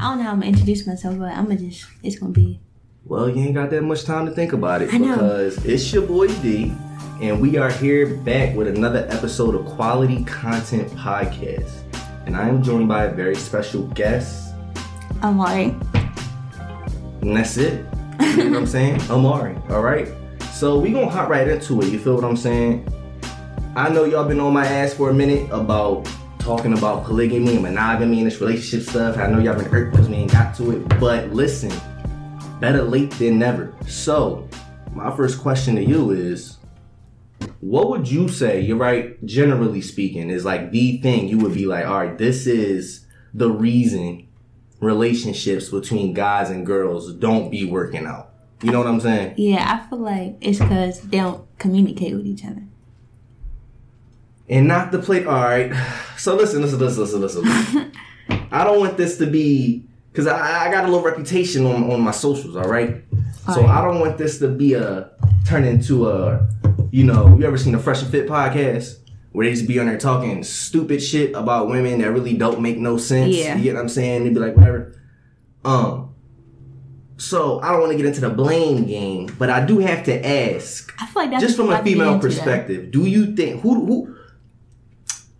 I don't know how I'm going to introduce myself, but I'm going to just, it's going to be. Well, you ain't got that much time to think about it. I know. Because it's your boy D, and we are here back with another episode of Quality Content Podcast. And I am joined by a very special guest. Amari. And that's it. You know what I'm saying? Amari, all right? So we going to hop right into it. You feel what I'm saying? I know y'all been on my ass for a minute about talking about polygamy and monogamy and this relationship stuff. I know y'all been hurt because we ain't got to it. But listen, better late than never. So my first question to you is, what would you say, you're right, generally speaking, is like the thing you would be like, all right, this is the reason relationships between guys and girls don't be working out. You know what I'm saying? Yeah, I feel like it's because they don't communicate with each other. And not the plate. All right. So listen. I don't want this to be, because I got a little reputation on my socials, all right? All so right. I don't want this to be turn into a, you know, you ever seen the Fresh and Fit podcast? Where they just be on there talking stupid shit about women that really don't make no sense. Yeah. You get what I'm saying? They'd be like, whatever. So I don't want to get into the blame game, but I do have to ask. I feel like that's just from a female perspective. That. Do you think, who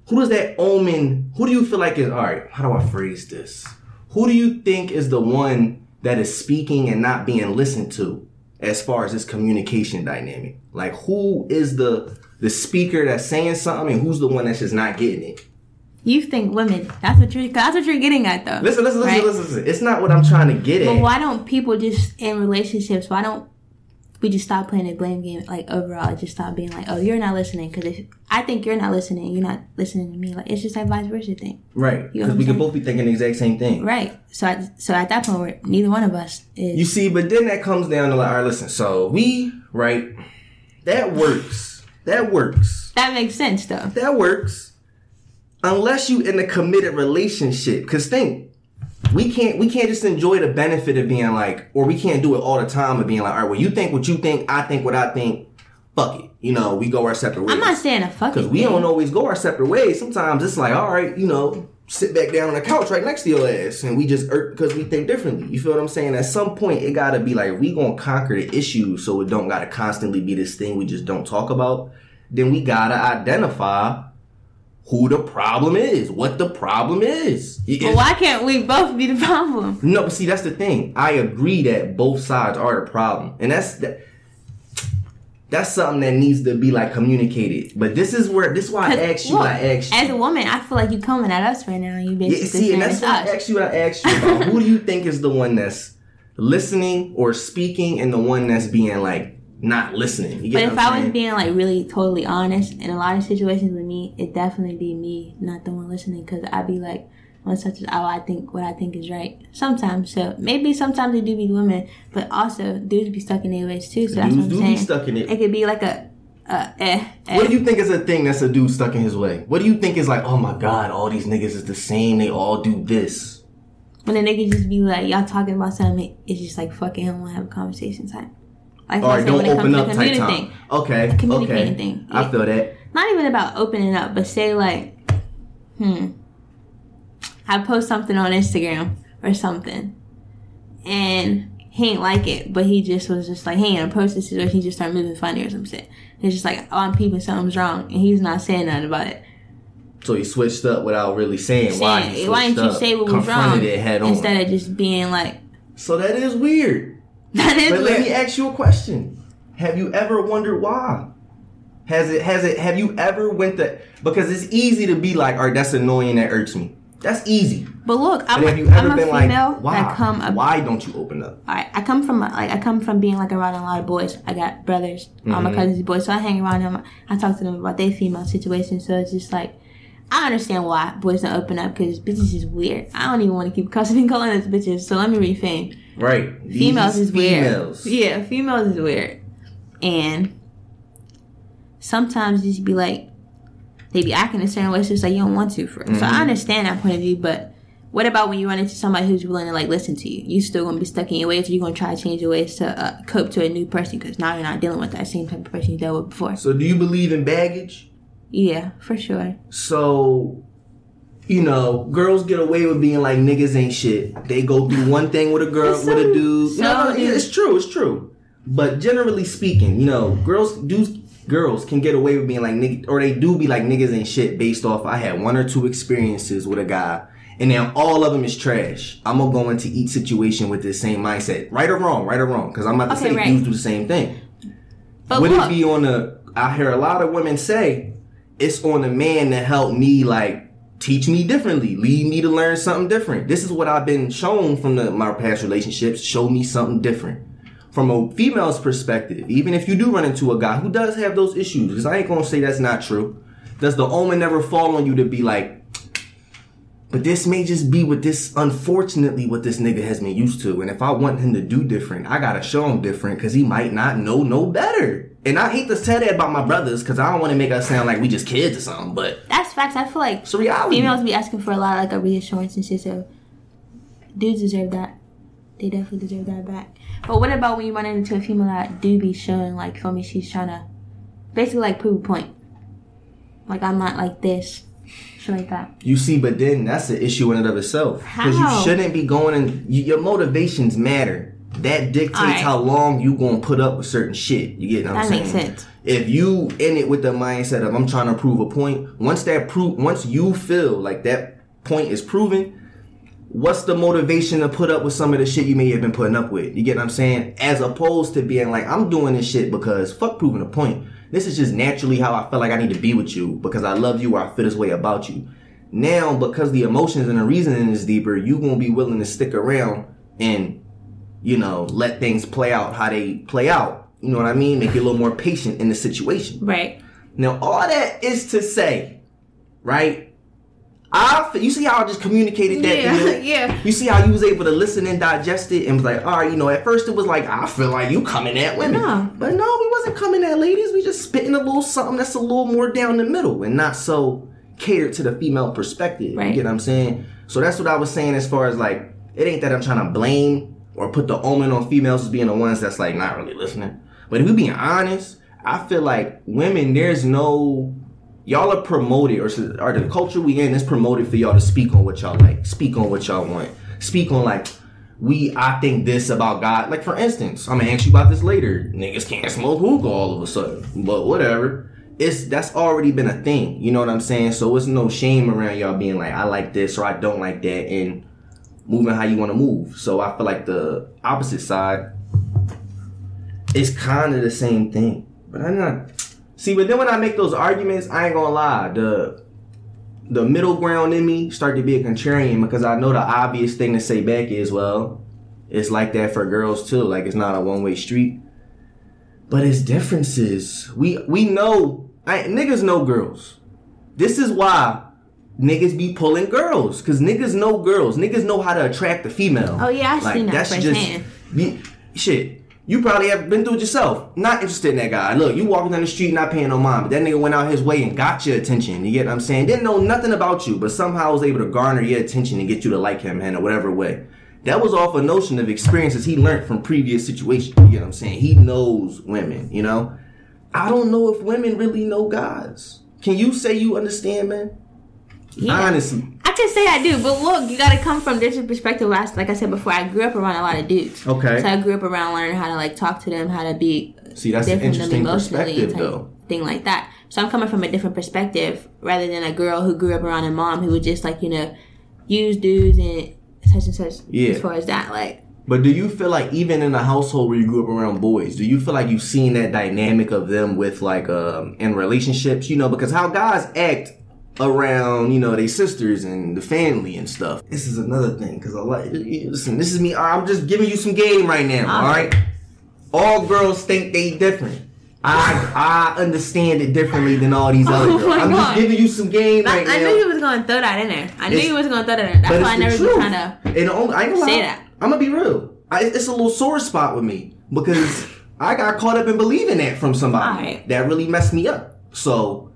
does that omen, who do you feel like is, all right, how do I phrase this? Who do you think is the one that is speaking and not being listened to as far as this communication dynamic? Like, who is the speaker that's saying something and who's the one that's just not getting it? You think women. That's what you're getting at, though. Listen. It's not what I'm trying to get at. But why don't people just, in relationships, why don't we just stop playing the blame game, like, overall, just stop being like, oh, you're not listening, because I think you're not listening, you're not listening to me. Like, it's just that vice versa thing. Right, because we can both be thinking the exact same thing. Right, so at that point, neither one of us is... You see, but then that comes down to, like, all right, listen, so we, right, that works. That makes sense, though. That works, unless you in a committed relationship, because we can't just enjoy the benefit of being like, or we can't do it all the time of being like, all right, well, you think what you think, I think what I think, fuck it. You know, we go our separate ways. I'm not saying a fuck it. Because we don't always go our separate ways. Sometimes it's like, all right, you know, sit back down on the couch right next to your ass. And we just irk because we think differently. You feel what I'm saying? At some point, it got to be like, we going to conquer the issue so it don't got to constantly be this thing we just don't talk about. Then we got to identify who the problem is, what the problem is. Well, why can't we both be the problem? No, but see, that's the thing. I agree that both sides are the problem. And that's something that needs to be, like, communicated. But this is why I asked you what I asked you. As a woman, I feel like you're coming at us right now. And you basically see, and that's why I asked you what I asked you about. Who do you think is the one that's listening or speaking and the one that's being, like, not listening. You get but if I was being like really totally honest, in a lot of situations with me, it definitely be me, not the one listening, because I'd be like, on such as, oh, I think what I think is right. Sometimes, so maybe sometimes it do be women, but also dudes be stuck in their ways too. So that's what I'm saying. Dudes do be stuck in it. It could be like a. What do you think is a thing that's a dude stuck in his way? What do you think is like, oh my God, all these niggas is the same. They all do this. When a nigga just be like, y'all talking about something, it's just like fucking him. Want to have a conversation time. Like, all right, don't open up type time. Okay, communicating thing. Like, I feel that. Not even about opening up, but say like, I post something on Instagram or something, and he ain't like it, but he just was just like, hey, I post this situation, he just started moving funny or some shit. It's just like, oh, I'm peeping, something's wrong, and he's not saying nothing about it. So he switched up without really saying why he switched up. Why didn't you say what was wrong instead of just being like? So that is weird. But let me ask you a question. Have you ever wondered why? Have you ever went that? Because it's easy to be like, all right, that's annoying, that irks me. That's easy. But look, I'm a female. Like, why? Why don't you open up? All right, I come from being like around a lot of boys. I got brothers, all my cousins' boys, so I hang around them. I talk to them about their female situation. So it's just like, I understand why boys don't open up, because bitches is weird. I don't even want to keep cussing and calling us bitches, so let me reframe. Right. Females is weird. Yeah, females is weird. And sometimes you just be like, they be acting a certain way, so it's like you don't want to for it. So I understand that point of view, but what about when you run into somebody who's willing to like listen to you? You still going to be stuck in your ways, or you're going to try to change your ways to cope to a new person, because now you're not dealing with that same type of person you dealt with before. So do you believe in baggage? Yeah, for sure. So you know, girls get away with being like, niggas ain't shit. They go through one thing with a girl, with a dude. No, it's true. But generally speaking, you know, girls can get away with being like, niggas, or they do be like, niggas ain't shit based off, I had one or two experiences with a guy, and now all of them is trash. I'm going to go into each situation with this same mindset. Right or wrong. Because I'm about to say dudes do the same thing. But would it be on the... I hear a lot of women say, it's on the man to help me, like, teach me differently, lead me to learn something different. This is what I've been shown from my past relationships. Show me something different. From a female's perspective, even if you do run into a guy who does have those issues, because I ain't going to say that's not true, does the omen never fall on you to be like, but this may just be unfortunately, what this nigga has been used to. And if I want him to do different, I got to show him different because he might not know no better. And I hate to say that about my brothers because I don't want to make us sound like we just kids or something, but... That's facts. I feel like females be asking for a lot of, like, a reassurance and shit, so dudes deserve that. They definitely deserve that back. But what about when you run into a female that do be showing, like, for me, she's trying to basically, like, prove a point. Like, I'm not like this. Shit like that. You see, but then that's an issue in and of itself. Because you shouldn't be going and... your motivations matter. That dictates how long you gonna put up with certain shit. You get what I'm saying? That makes sense. If you in it with the mindset of I'm trying to prove a point, once you feel like that point is proven, what's the motivation to put up with some of the shit you may have been putting up with? You get what I'm saying? As opposed to being like, I'm doing this shit because fuck proving a point. This is just naturally how I feel like I need to be with you because I love you or I feel this way about you. Now, because the emotions and the reasoning is deeper, you gonna be willing to stick around and, you know, let things play out how they play out. You know what I mean? Make you a little more patient in the situation. Right. Now, all that is to say, right? You see how I just communicated that? Yeah, to you? Yeah. You see how you was able to listen and digest it and was like, all right, you know, at first it was like, I feel like you coming at women. No. But no, we wasn't coming at ladies. We just spitting a little something that's a little more down the middle and not so catered to the female perspective. Right. You get what I'm saying? So that's what I was saying as far as like, it ain't that I'm trying to blame or put the omen on females as being the ones that's, like, not really listening. But if we're being honest, I feel like women, there's no... Y'all are promoted, or the culture we in is promoted for y'all to speak on what y'all like, speak on what y'all want, speak on, like, I think this about God. Like, for instance, I'm gonna ask you about this later. Niggas can't smoke hookah all of a sudden. But whatever. That's already been a thing. You know what I'm saying? So it's no shame around y'all being like, I like this or I don't like that. And... moving how you want to move. So I feel like the opposite side is kind of the same thing. But I'm not... See, but then when I make those arguments, I ain't gonna lie. The middle ground in me start to be a contrarian because I know the obvious thing to say back is, well, it's like that for girls too. Like, it's not a one-way street. But it's differences. We know... niggas know girls. This is why... niggas be pulling girls because niggas know girls. Niggas know how to attract the female. Oh, yeah, I've seen that firsthand. Shit, you probably have been through it yourself. Not interested in that guy. Look, you walking down the street not paying no mind, but that nigga went out his way and got your attention. You get what I'm saying? Didn't know nothing about you, but somehow was able to garner your attention and get you to like him in whatever way. That was off a notion of experiences he learned from previous situations. You get what I'm saying? He knows women, you know? I don't know if women really know guys. Can you say you understand, man? Yeah. Honestly, I can say I do, but look, you gotta come from different perspective. Like I said before, I grew up around a lot of dudes. Okay. So I grew up around learning how to like talk to them, how to be that's an interesting perspective though. Thing like that. So I'm coming from a different perspective rather than a girl who grew up around a mom who would just like, you know, use dudes and such as far as that. Like, but do you feel like even in a household where you grew up around boys, do you feel like you've seen that dynamic of them with like in relationships? You know, because how guys act around, you know, they sisters and the family and stuff. This is another thing, because listen, this is me. I'm just giving you some game right now, all right? All girls think they different. I understand it differently than all these other girls. I'm just giving you some game right now. I knew you was going to throw that in there. That's why I never been trying to say that. I'm going to be real. It's a little sore spot with me, because I got caught up in believing that from somebody. Right. That really messed me up. So...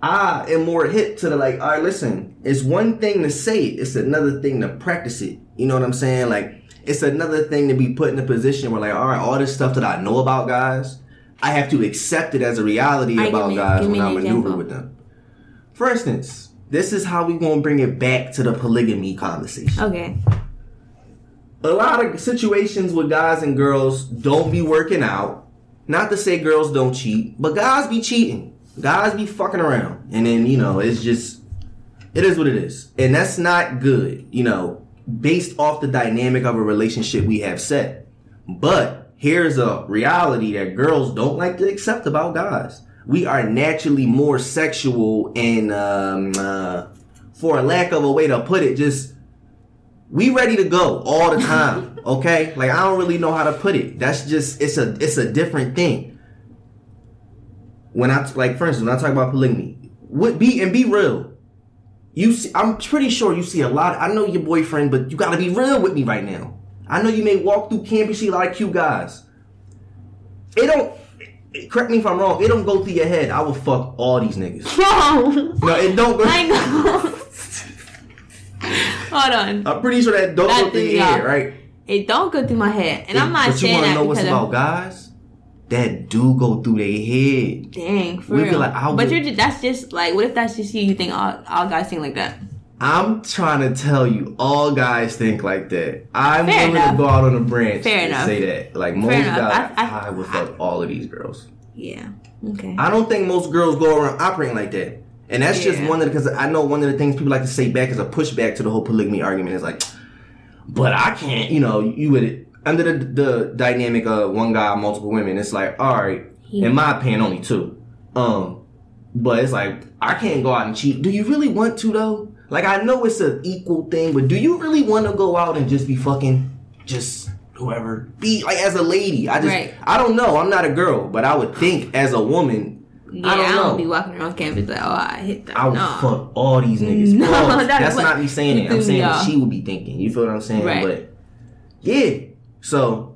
I am more hip to the like, all right, listen, it's one thing to say it. It's another thing to practice it. You know what I'm saying? Like, it's another thing to be put in a position where like, all right, all this stuff that I know about guys, I have to accept it as a reality about guys when I maneuver with them. For instance, This is how we gonna bring it back to the polygamy conversation. Okay. A lot of situations with guys and girls don't be working out. Not to say girls don't cheat, but guys be cheating. Guys be fucking around. And then, you know, it's just, it is what it is. And that's not good, you know, based off the dynamic of a relationship we have set. But here's a reality that girls don't like to accept about guys. We are naturally more sexual and, for lack of a way to put it, just, we ready to go all the time, okay? Like, I don't really know how to put it. That's just, it's a different thing. When I, like, for instance, when I talk about polygamy, be real. I'm pretty sure you see a lot. I know your boyfriend, but you gotta be real with me right now. I know you may walk through camp, you see a lot of cute guys. It don't... Correct me if I'm wrong. It don't go through your head, I will fuck all these niggas. No, it don't go. I know. Hold on. I'm pretty sure that don't go through your head, right? It don't go through my head, and I'm not saying that. But you want to know what's about guys? That do go through their head. Dang, for real. Like, but that's just like, what if that's just you? You think all guys think like that? I'm trying to tell you, all guys think like that. I'm willing to go out on a branch and say that. Like, most guys, I would fuck all of these girls. Yeah. Okay. I don't think most girls go around operating like that. And that's just one of the, because I know one of the things people like to say back is a pushback to the whole polygamy argument. It's like, but I can't, you know, you would, under the dynamic of one guy, multiple women, it's like, all right, in my opinion, only two. But it's like, I can't go out and cheat. Do you really want to, though? Like, I know it's an equal thing, but do you really want to go out and just be fucking just whoever? Be like, as a lady, I just, right. I don't know. I'm not a girl, but I would think as a woman, yeah, I don't be walking around campus like, oh, I hit that. I would fuck all these niggas. No, that's not me saying it. I'm saying what she would be thinking. You feel what I'm saying? Right. But yeah, so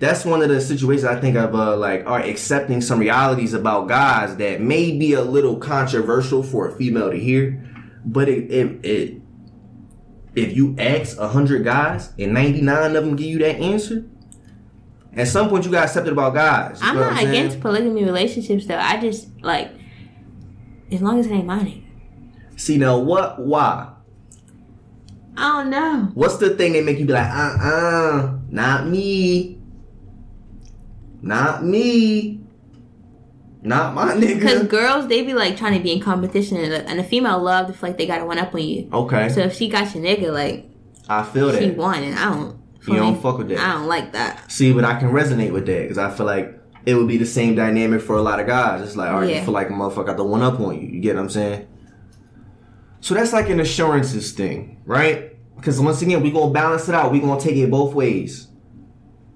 that's one of the situations I think of, like, are accepting some realities about guys that may be a little controversial for a female to hear. But if you ask 100 guys and 99 of them give you that answer, at some point you got accepted about guys. I'm not against polygamy relationships, though. I just, like, as long as it ain't mine. See, now, why? I don't know. What's the thing that make you be like, not me. Not me. Not my nigga. Because girls, they be like trying to be in competition, and a female love to feel like they gotta one up on you. Okay. So if she got your nigga, like, I feel that she won, and I don't. You don't fuck with that. I don't like that. See, but I can resonate with that because I feel like it would be the same dynamic for a lot of guys. It's like, all right, you feel like a motherfucker got the one up on you. You get what I'm saying? So that's like an assurances thing, right? Because once again, we gonna balance it out. We gonna take it both ways.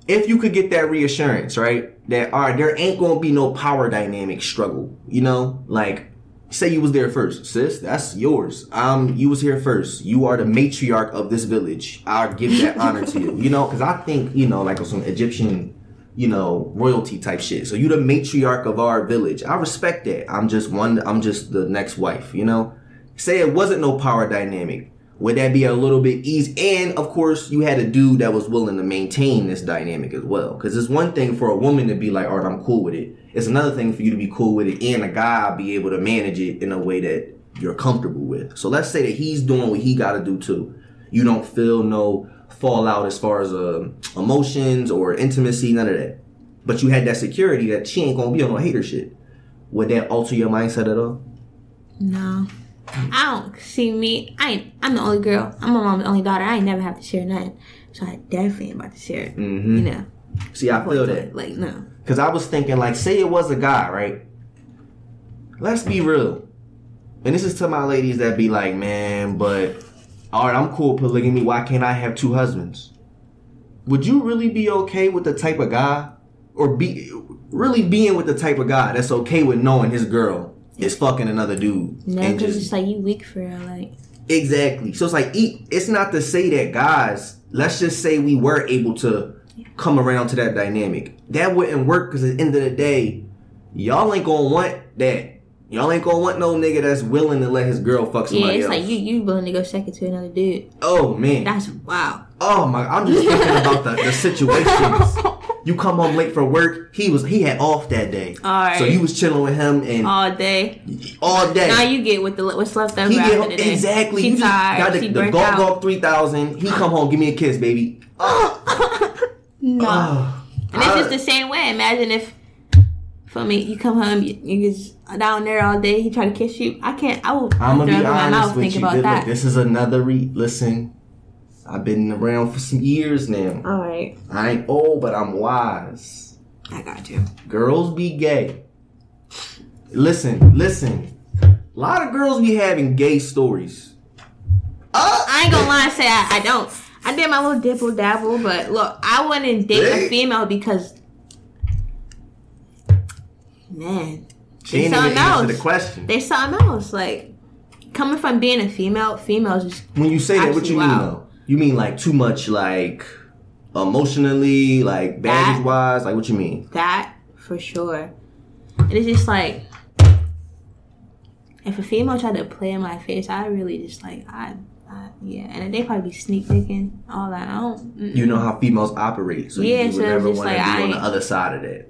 If you could get that reassurance, right? That, all right, there ain't gonna be no power dynamic struggle, you know? Like, say you was there first. Sis, that's yours. You was here first. You are the matriarch of this village. I'll give that honor to you, you know? Because I think, you know, like some Egyptian, you know, royalty type shit. So you the matriarch of our village. I respect that. I'm just the next wife, you know? Say it wasn't no power dynamic. Would that be a little bit easy? And, of course, you had a dude that was willing to maintain this dynamic as well. Because it's one thing for a woman to be like, all right, I'm cool with it. It's another thing for you to be cool with it and a guy be able to manage it in a way that you're comfortable with. So let's say that he's doing what he got to do, too. You don't feel no fallout as far as emotions or intimacy, none of that. But you had that security that she ain't going to be on no hater shit. Would that alter your mindset at all? No. I don't see me. I'm the only girl. I'm my mom's only daughter. I ain't never have to share nothing. So I definitely ain't about to share it. Mm-hmm. You know. See, I feel that. Like, no. Because I was thinking, like, say it was a guy, right? Let's be real. And this is to my ladies that be like, man, but, all right, I'm cool with polygamy. Why can't I have two husbands? Would you really be okay with the type of guy? Or being with the type of guy that's okay with knowing his girl is fucking another dude? No, because it's like, you weak for real, like. Exactly. So it's like, it's not to say that guys, let's just say we were able to come around to that dynamic. That wouldn't work because at the end of the day, y'all ain't gonna want that. Y'all ain't gonna want no nigga that's willing to let his girl fuck somebody else. Yeah, it's like, you willing to go second to another dude. Oh, man. That's wild. Oh, my, I'm just thinking about the situations You come home late for work. He had off that day. All right. So you was chilling with him and all day. Now you get what's left over after the day. Exactly. She tired. Got the Golf 3000. He come home. Give me a kiss, baby. Oh. No. Oh. And it's just the same way. Imagine if, for me, you come home, you just down there all day. He try to kiss you. I can't. I will. I'm gonna be honest with you. Look, this is another listen. I've been around for some years now. All right. I ain't old, but I'm wise. I got you. Girls be gay. Listen. A lot of girls be having gay stories. I ain't gonna lie and say I don't. I did my little dibble dabble, but look, I wouldn't date a female because, man, she ain't even answer the question. They something else. Like, coming from being a female, females just, when you say that, what you mean though? You mean like too much, like emotionally, like baggage wise? Like what you mean? That for sure. And it's just like, if a female tried to play in my face, I really just like, yeah. And they probably be sneak picking, all that. I don't. Mm-mm. You know how females operate, so yeah, you would never want to be on the other side of that.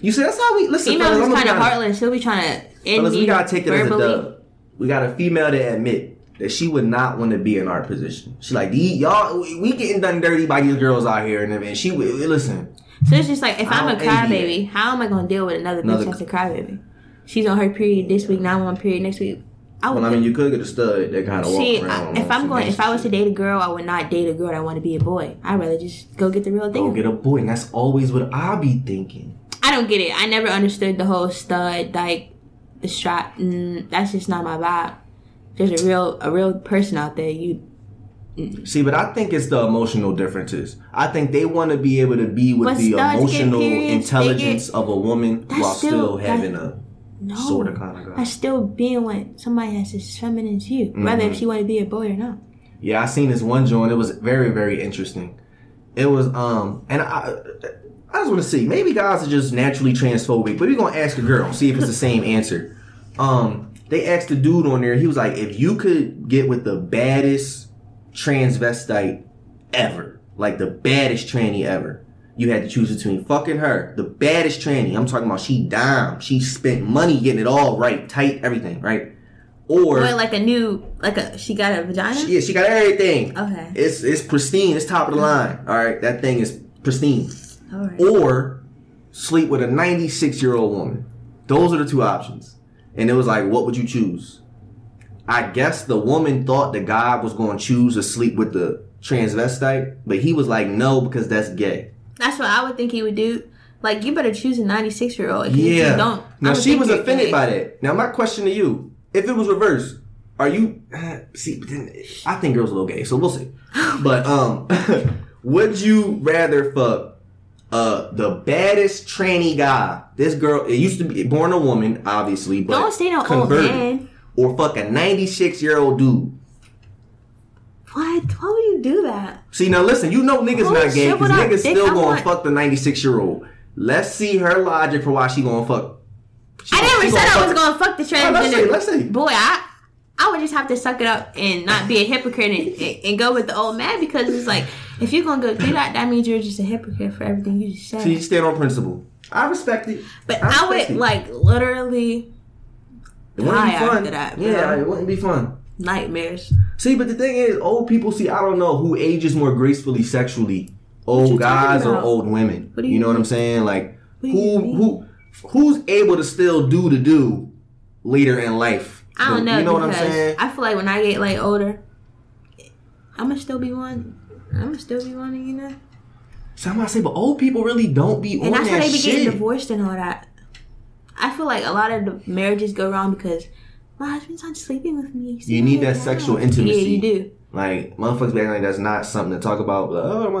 You see, that's how we listen. Females is kind of heartless. She'll be trying to end me. We gotta take it verbally. As a dub. We got a female that admit that she would not want to be in our position. She like, y'all, we getting done dirty by these girls out here. And she would, listen. So it's just like, if I'm a crybaby, how am I going to deal with another bitch that's a crybaby? She's on her period this week, now I'm on period next week. You could get a stud that kind of walk around. If I was to date a girl, I would not date a girl that want to be a boy. I'd rather just go get the real thing. Go get a boy, and that's always what I be thinking. I don't get it. I never understood the whole stud, like, the strap. That's just not my vibe. There's a real person out there. See, but I think it's the emotional differences. I think they want to be able to be with the emotional intelligence of a woman while still having a sort of kind of guy. That's still being with somebody that's as feminine as you, whether if she want to be a boy or not. Yeah, I seen this one joint. It was very, very interesting. It was, and I just want to see. Maybe guys are just naturally transphobic, but we're going to ask a girl, see if it's the same answer. They asked the dude on there, he was like, if you could get with the baddest transvestite ever, like the baddest tranny ever, you had to choose between fucking her, the baddest tranny, I'm talking about she dime, she spent money getting it all right, tight, everything, right? Or she got a vagina? Yeah, she got everything. Okay. It's pristine, it's top of the line, all right? That thing is pristine. All right. Or sleep with a 96-year-old woman. Those are the two options. And it was like, what would you choose? I guess the woman thought the guy was going to choose to sleep with the transvestite. But he was like, no, because that's gay. That's what I would think he would do. Like, you better choose a 96-year-old. Yeah. You don't. Now, she was offended by that. Now, my question to you, if it was reversed, are you... see, I think girls are a little gay, so we'll see. But would you rather fuck... the baddest tranny guy. This girl, it used to be born a woman, obviously, but don't say no converted, old man. Or fuck a 96-year-old dude. What? Why would you do that? See, now listen, you know niggas not gay because niggas still gonna fuck the 96-year-old. Let's see her logic for why she gonna fuck. I never said I was gonna fuck the transgender. Let's see. Boy, I would just have to suck it up and not be a hypocrite and go with the old man because it's like, if you're going to go do that, that means you're just a hypocrite for everything you just said. So you stand on principle. I respect it. But I would, literally die after that. Yeah, it wouldn't be fun. Nightmares. See, but the thing is, old people, I don't know who ages more gracefully sexually. Old guys or old women. You know what I'm saying? Like, who's able to still do the do later in life? I don't know. You know what I'm saying? I feel like when I get, older, I'm going to still be one. You know. So I'm gonna say, but old people really don't be on that shit. And that's why they be getting divorced and all that. I feel like a lot of the marriages go wrong because my husband's not sleeping with me. You need that sexual intimacy. Yeah, you do. Like, motherfuckers back then, that's not something to talk about.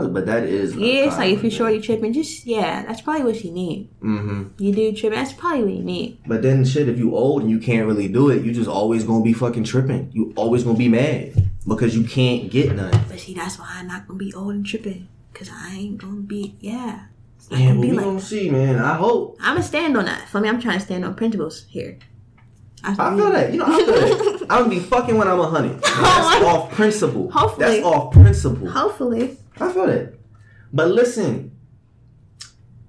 But that is. Yeah, it's like if you're shorty tripping, that's probably what you need. Mm-hmm. You do tripping, that's probably what you need. But then shit, if you old and you can't really do it, you just always gonna be fucking tripping. You always gonna be mad. Because you can't get none. But see, that's why I'm not going to be old and tripping. Because I ain't going to be, It's not going to be like that. We're going to see, man. I hope. I'm going to stand on that. For me, I'm trying to stand on principles here. I feel that. You know, I feel that. I'm going to be fucking when I'm 100. That's off principle. Hopefully. That's off principle. Hopefully. I feel that. But listen,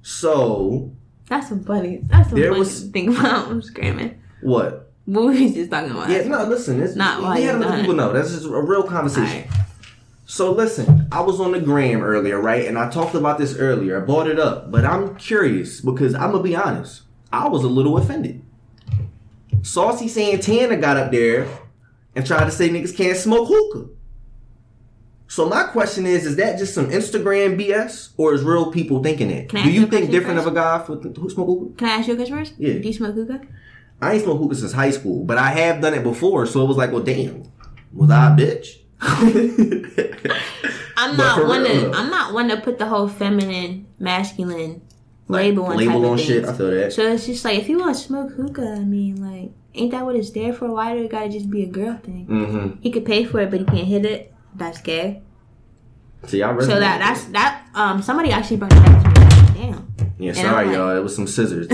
So that's a funny. That's a funny thing about screaming. What? What were you just talking about? Yeah, no, listen. It's not why you let people know. That's just a real conversation. Right. So listen, I was on the gram earlier, right? And I talked about this earlier. I brought it up, but I'm curious because I'm gonna be honest. I was a little offended. Saucy Santana got up there and tried to say niggas can't smoke hookah. So my question is that just some Instagram BS or is real people thinking it? Do you think different of a guy who smoke hookah? Can I ask you a question first? Yeah. Do you smoke hookah? I ain't smoked hookah since high school, but I have done it before. So it was like, well, damn, was I a bitch? I'm not one to put the whole feminine, masculine label on shit. I feel that. So it's just like if you want to smoke hookah, I mean, like, ain't that what it's there for? Why do it gotta just be a girl thing? Mm-hmm. He could pay for it, but he can't hit it. That's gay. See, I really somebody actually brought that up to me. Damn. Yeah, and sorry, like, y'all. It was some scissors.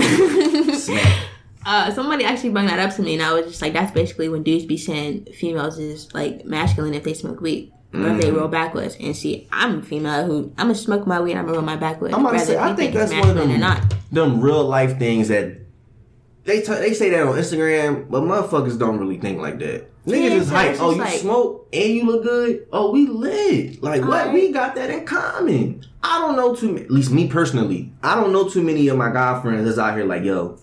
Somebody actually brought that up to me, and I was just like, that's basically when dudes be saying females is like masculine if they smoke weed or if they roll backwards. And see, I'm a female who I'm gonna smoke my weed, and I'm gonna roll my backwards. I'm about to say, I think that's one of them real life things that they say that on Instagram, but motherfuckers don't really think like that. Niggas is hype. Oh, you like, smoke and you look good. Oh, we lit. Like, what? Right. We got that in common. I don't know too many, at least me personally, I don't know too many of my guy friends that's out here like, yo,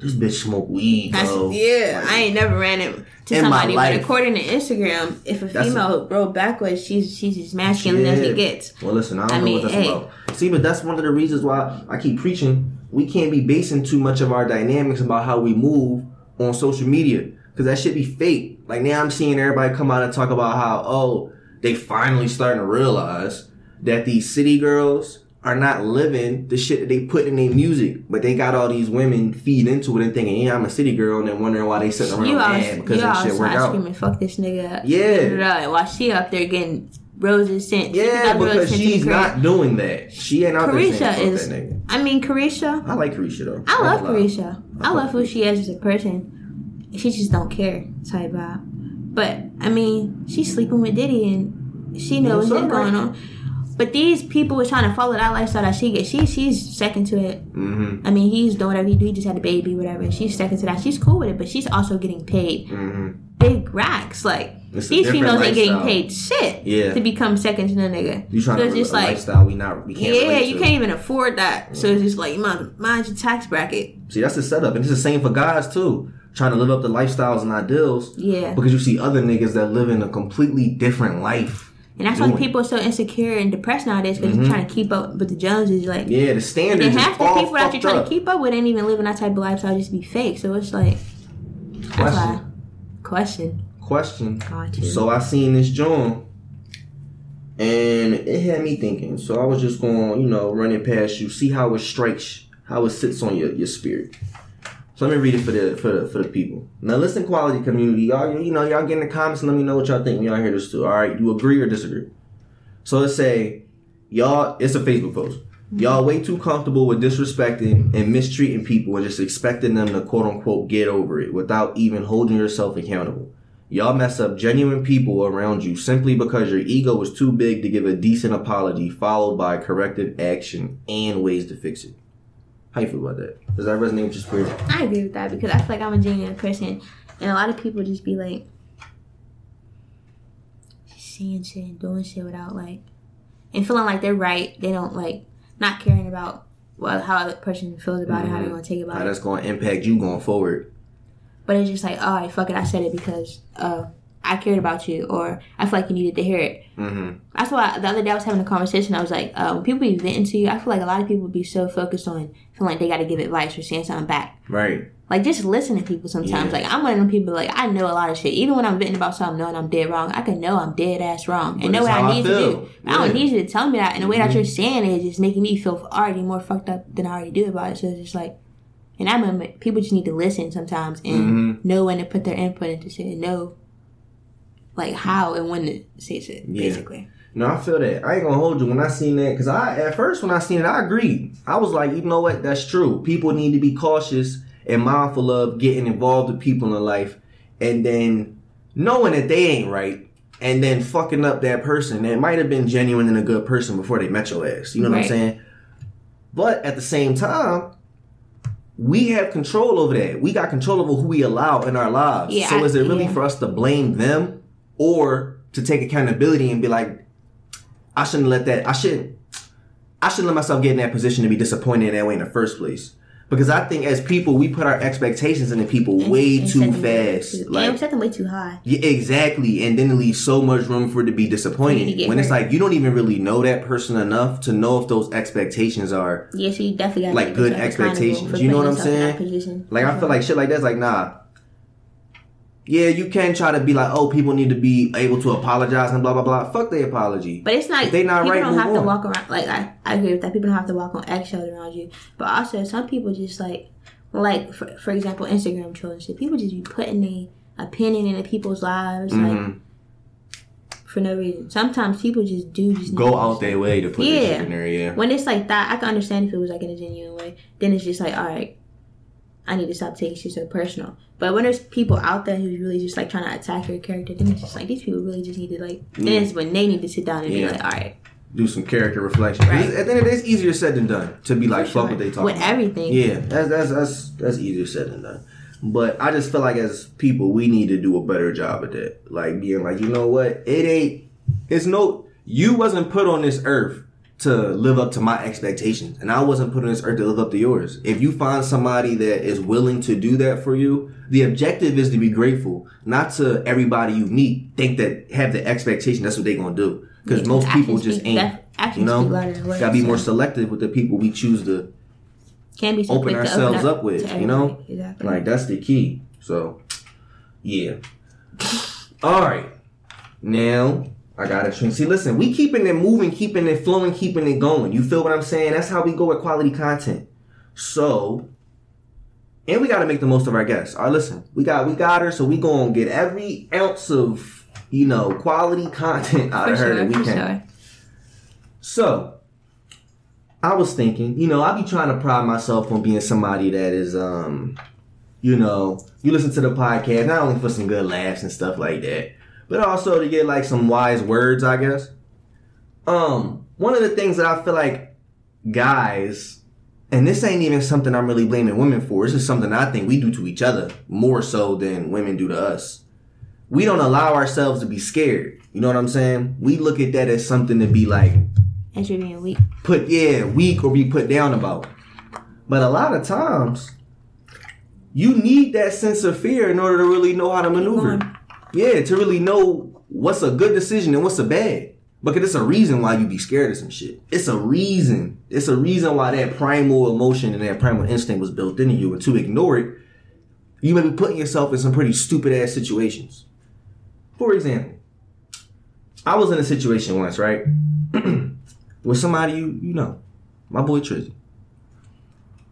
this bitch smoke weed, bro. Yeah, like, I ain't never ran into somebody. But according to Instagram, if a female rolled backwards, she's as masculine as it gets. Well, listen, I don't know what that's about. See, but that's one of the reasons why I keep preaching. We can't be basing too much of our dynamics about how we move on social media. Because that shit be fake. Like, now I'm seeing everybody come out and talk about how, oh, they finally starting to realize that these city girls are not living the shit that they put in their music, but they got all these women feed into it and thinking, yeah, I'm a city girl, and then wondering why they sitting around mad because that shit worked out. Screaming, fuck this nigga. Yeah. While she up there getting roses sent. Yeah, because she's not doing that. She ain't out there saying fuck that nigga. I mean, Carisha. I like Carisha, though. I love Carisha. I love who she is as a person. She just don't care type vibe. But, I mean, she's sleeping with Diddy, and she knows what's going on. But these people were trying to follow that lifestyle that she gets. She's second to it. Mm-hmm. I mean, he's doing whatever he do. He just had a baby, whatever. She's second to that. She's cool with it, but she's also getting paid big racks. Like, it's these females ain't getting paid shit to become second to the nigga. You trying to just like, lifestyle we can't relate to. You can't even afford that. Mm-hmm. So it's just like, you might mind your tax bracket. See, that's the setup, and it's the same for guys too. Trying to live up the lifestyles and ideals. Yeah, because you see other niggas that live in a completely different life. And that's why people are so insecure and depressed nowadays because you're trying to keep up with the Joneses. Like, yeah, the standards are all fucked up. And half the people that you're trying to keep up with ain't even living that type of lifestyle, just be fake. So it's like, that's why. Question. Gotcha. So I seen this joint, and it had me thinking. So I was just going, run it past you, see how it strikes, how it sits on your spirit. So let me read it for the people. Now listen, quality community, y'all, y'all get in the comments and let me know what y'all think when y'all hear this too. All right, you agree or disagree? So let's say, y'all, it's a Facebook post. Y'all way too comfortable with disrespecting and mistreating people and just expecting them to quote unquote get over it without even holding yourself accountable. Y'all mess up genuine people around you simply because your ego is too big to give a decent apology followed by corrective action and ways to fix it. How you feel about that? Does that resonate with your spirit? I agree with that because I feel like I'm a genuine person, and a lot of people just be like saying shit and doing shit without like, and feeling like they're right. They don't like not caring about how the person feels about it, how they're gonna take about it. How that's gonna impact you going forward. But it's just like, all right, fuck it, I said it because I cared about you, or I feel like you needed to hear it. That's why the other day I was having a conversation. I was like, when people be venting to you, I feel like a lot of people be so focused on feeling like they got to give advice or saying something back. Right. Like, just listen to people sometimes. Yeah. Like, I'm one of them people, like, I know a lot of shit. Even when I'm venting about something, knowing I'm dead wrong, I can know I'm dead ass wrong and know what I need to do. Yeah. I don't need you to tell me that. And the way that you're saying it is just making me feel already more fucked up than I already do about it. So it's just like, and I remember people just need to listen sometimes and know when to put their input into shit and know like how and when to say shit, basically. No, I feel that. I ain't gonna hold you when I seen that, because at first when I seen it, I agreed. I was like, you know what? That's true. People need to be cautious and mindful of getting involved with people in life, and then knowing that they ain't right, and then fucking up that person that might have been genuine and a good person before they met your ass. You know what I'm saying? But at the same time, we have control over that. We got control over who we allow in our lives. Yeah, so is it really for us to blame them or to take accountability and be like, I shouldn't let that, I shouldn't let myself get in that position to be disappointed in that way in the first place. Because I think as people, we put our expectations into people way too fast. We set them way too high. Yeah, exactly. And then it leaves so much room for it to be disappointed. When it's like, you don't even really know that person enough to know if those expectations are... Yeah, so you definitely got to like good expectations. You know what I'm saying? Like, I feel like shit like that's like, nah. Yeah, you can try to be like, oh, people need to be able to apologize and blah, blah, blah. Fuck the apology. But it's not... If they not right, people don't have to walk around... Like, I agree with that. People don't have to walk on eggshells around you. But also, some people just like for example, Instagram trolling shit. People just be putting their opinion into people's lives, like, for no reason. Sometimes people just do... just go out their way to put their shit in there, yeah. When it's like that, I can understand if it was, like, in a genuine way. Then it's just like, all right, I need to stop taking shit so personal. But when there's people out there who's really just, like, trying to attack your character, then it's just, like, these people really just need to, like... Yeah. Then it's when they need to sit down and be like, all right. Do some character reflection. Right. At the end of the day, it's easier said than done to be like, fuck what they talking about. With everything. Yeah, that's easier said than done. But I just feel like as people, we need to do a better job at that. Like, being like, you know what? It ain't... It's no... You wasn't put on this earth to live up to my expectations. And I wasn't put on this earth to live up to yours. If you find somebody that is willing to do that for you, the objective is to be grateful, not to everybody you meet think that have the expectation that's what they're going to do. Because most people just ain't. You know, got to be more selective with the people we choose to open ourselves up with, you know? Exactly. Like, that's the key. So, yeah. All right. Now... I got it. See, listen, we keeping it moving, keeping it flowing, keeping it going. You feel what I'm saying? That's how we go with quality content. So, and we got to make the most of our guests. All right, listen, we got her, so we going to get every ounce of, you know, quality content out of her that we can. Sure. So, I was thinking, you know, I be trying to pride myself on being somebody that is, you know, you listen to the podcast, not only for some good laughs and stuff like that, but also to get, like, some wise words, I guess. One of the things that I feel like guys, and this ain't even something I'm really blaming women for. This is something I think we do to each other more so than women do to us. We don't allow ourselves to be scared. You know what I'm saying? We look at that as something to be, like... As you're being weak. Weak or be put down about. But a lot of times, you need that sense of fear in order to really know how to maneuver. Yeah, to really know what's a good decision and what's a bad. Because it's a reason why you be scared of some shit. It's a reason. It's a reason why that primal emotion and that primal instinct was built into you. And to ignore it, you may be putting yourself in some pretty stupid-ass situations. For example, I was in a situation once, right? With somebody you know. My boy Trizzy.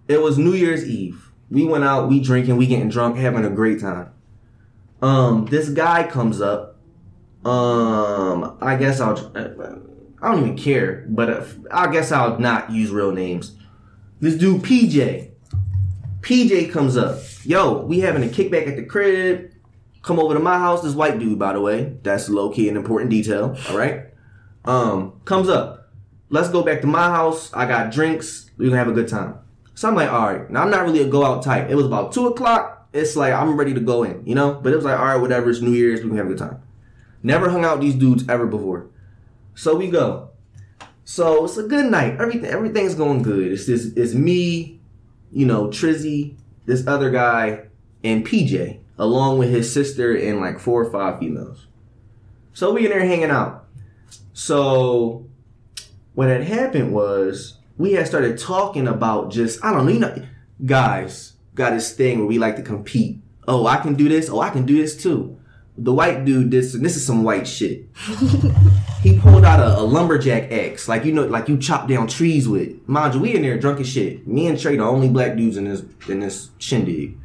It was New Year's Eve. We went out, we drinking, we getting drunk, having a great time. This guy comes up, I guess I don't even care, but I guess I'll not use real names. This dude, PJ comes up. Yo, we having a kickback at the crib. Come over to my house. This white dude, by the way, that's low key an important detail. All right. Comes up. Let's go back to my house. I got drinks. We're gonna have a good time. So I'm like, all right. Now I'm not really a go out type. It was about 2:00. It's like, I'm ready to go in, you know? But it was like, all right, whatever, it's New Year's, we can have a good time. Never hung out with these dudes ever before. So we go. So it's a good night. Everything's going good. It's me, you know, Trizzy, this other guy, and PJ, along with his sister and like 4 or 5 females. So we in there hanging out. So what had happened was we had started talking about just, I don't know, you know, guys got this thing where we like to compete. Oh, I can do this. Oh, I can do this too. The white dude did this. This is some white shit. He pulled out a lumberjack axe, like, you know, like you chop down trees with. Mind you, we in there drunk as shit. Me and Trey, the only black dudes in this shindig. He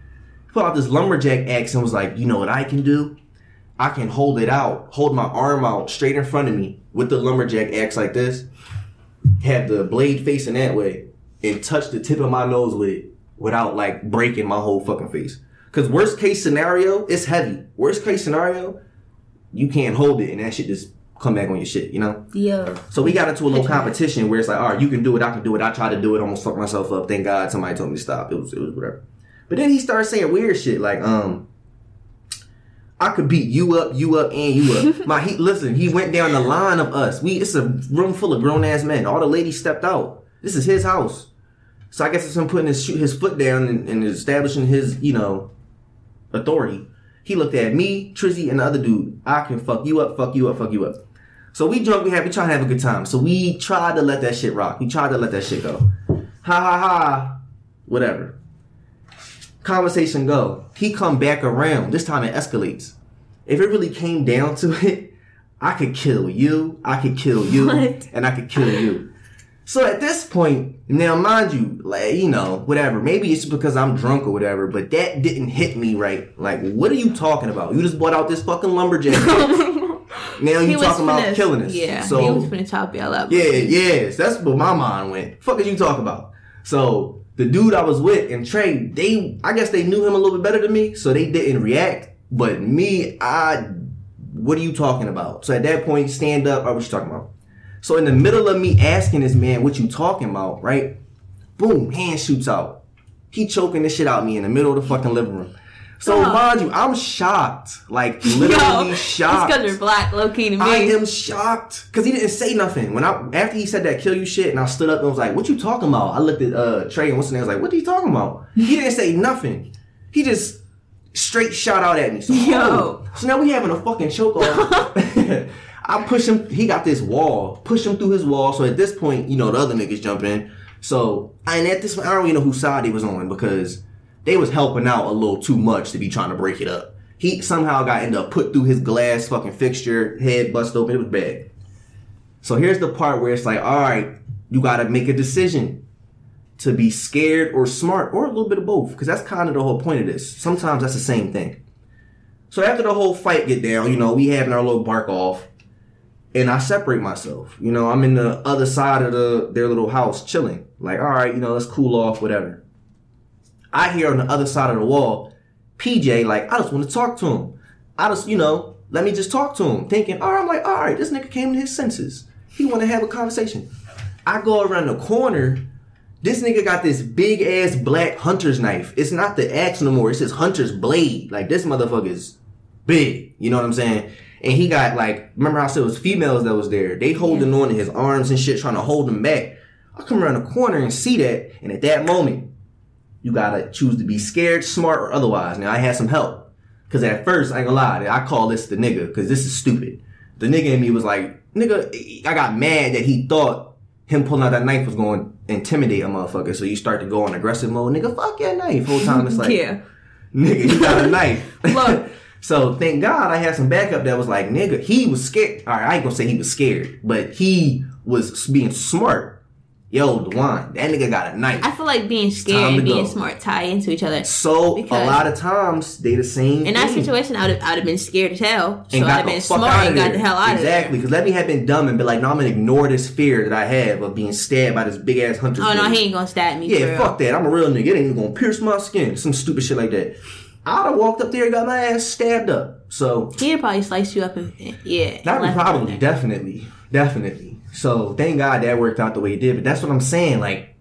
pulled out this lumberjack axe and was like, you know what I can do? I can hold it out, hold my arm out straight in front of me with the lumberjack axe like this, have the blade facing that way, and touch the tip of my nose with it, without, like, breaking my whole fucking face. Because worst case scenario, it's heavy. Worst case scenario, you can't hold it, and that shit just come back on your shit, you know? Yeah. So we got into a little competition where it's like, all right, you can do it, I can do it. I tried to do it, almost fucked myself up. Thank God somebody told me to stop. It was whatever. But then he started saying weird shit like, I could beat you up, and you up. Listen, he went down the line of us. It's a room full of grown ass men. All the ladies stepped out. This is his house. So I guess it's him putting his foot down and establishing his, you know, authority. He looked at me, Trizzy, and the other dude. I can fuck you up, fuck you up, fuck you up. So we drunk, we happy, trying to have a good time. So we tried to let that shit rock. We tried to let that shit go. Ha ha ha. Whatever. Conversation go. He come back around. This time it escalates. If it really came down to it, I could kill you. I could kill you. What? And I could kill you. So at this point, now mind you, like, you know, whatever. Maybe it's because I'm drunk or whatever, but that didn't hit me right. Like, what are you talking about? You just bought out this fucking lumberjack. Now you talking about killing us. Yeah, so, he was finna chop y'all up. Yeah, yes. That's where my mind went. Fuck is you talking about? So the dude I was with and Trey, I guess they knew him a little bit better than me, so they didn't react. But me, what are you talking about? So at that point, stand up, what you talking about? So in the middle of me asking this man, what you talking about, right? Boom, hand shoots out. He choking the shit out of me in the middle of the fucking living room. So mind you, I'm shocked. Like, literally shocked. It's because you're black, low-key to me. I am shocked. Because he didn't say nothing. After he said that kill you shit, and I stood up and was like, what you talking about? I looked at Trey and what's his name, I was like, what are you talking about? He didn't say nothing. He just straight shot out at me. So, so now we having a fucking chokehold. I push him. He got this wall. Push him through his wall. So at this point, you know, the other niggas jump in. So, and at this point, I don't even know whose side he was on because they was helping out a little too much to be trying to break it up. He somehow got ended up put through his glass fucking fixture, head bust open. It was bad. So here's the part where it's like, all right, you got to make a decision to be scared or smart or a little bit of both, because that's kind of the whole point of this. Sometimes that's the same thing. So after the whole fight get down, you know, we having our little bark off and I separate myself. You know, I'm in the other side of their little house chilling. Like, all right, you know, let's cool off, whatever. I hear on the other side of the wall, PJ, like, I just want to talk to him. I just, you know, let me just talk to him. Thinking, all right, I'm like, all right, this nigga came to his senses. He want to have a conversation. I go around the corner. This nigga got this big-ass black hunter's knife. It's not the axe no more. It's his hunter's blade. Like, this motherfucker's big. You know what I'm saying? And he got, like, remember how I said it was females that was there. They holding on to his arms and shit, trying to hold him back. I come around the corner and see that. And at that moment, you gotta choose to be scared, smart, or otherwise. Now, I had some help. Because at first, I ain't gonna lie, I call this the nigga, because this is stupid. The nigga in me was like, nigga, I got mad that he thought him pulling out that knife was going to intimidate a motherfucker. So you start to go on aggressive mode. Nigga, fuck your knife. Whole time it's like, nigga, you got a knife. Look. So thank God I had some backup that was like, nigga, he was scared. All right, I ain't gonna say he was scared, but he was being smart. Yo, Dwan, that nigga got a knife. I feel like being scared and being smart tie into each other. So, a lot of times, they the same in that situation, I would have been scared as hell. So, I would have been smart and got the hell out of there. Exactly, because let me have been dumb and be like, no, I'm going to ignore this fear that I have of being stabbed by this big-ass hunter. Oh, no, he ain't going to stab me. Yeah, fuck that. I'm a real nigga. It ain't even going to pierce my skin. Some stupid shit like that. I would have walked up there and got my ass stabbed up. So he'd probably slice you up and, That would probably, definitely. So, thank God that worked out the way it did. But that's what I'm saying. Like,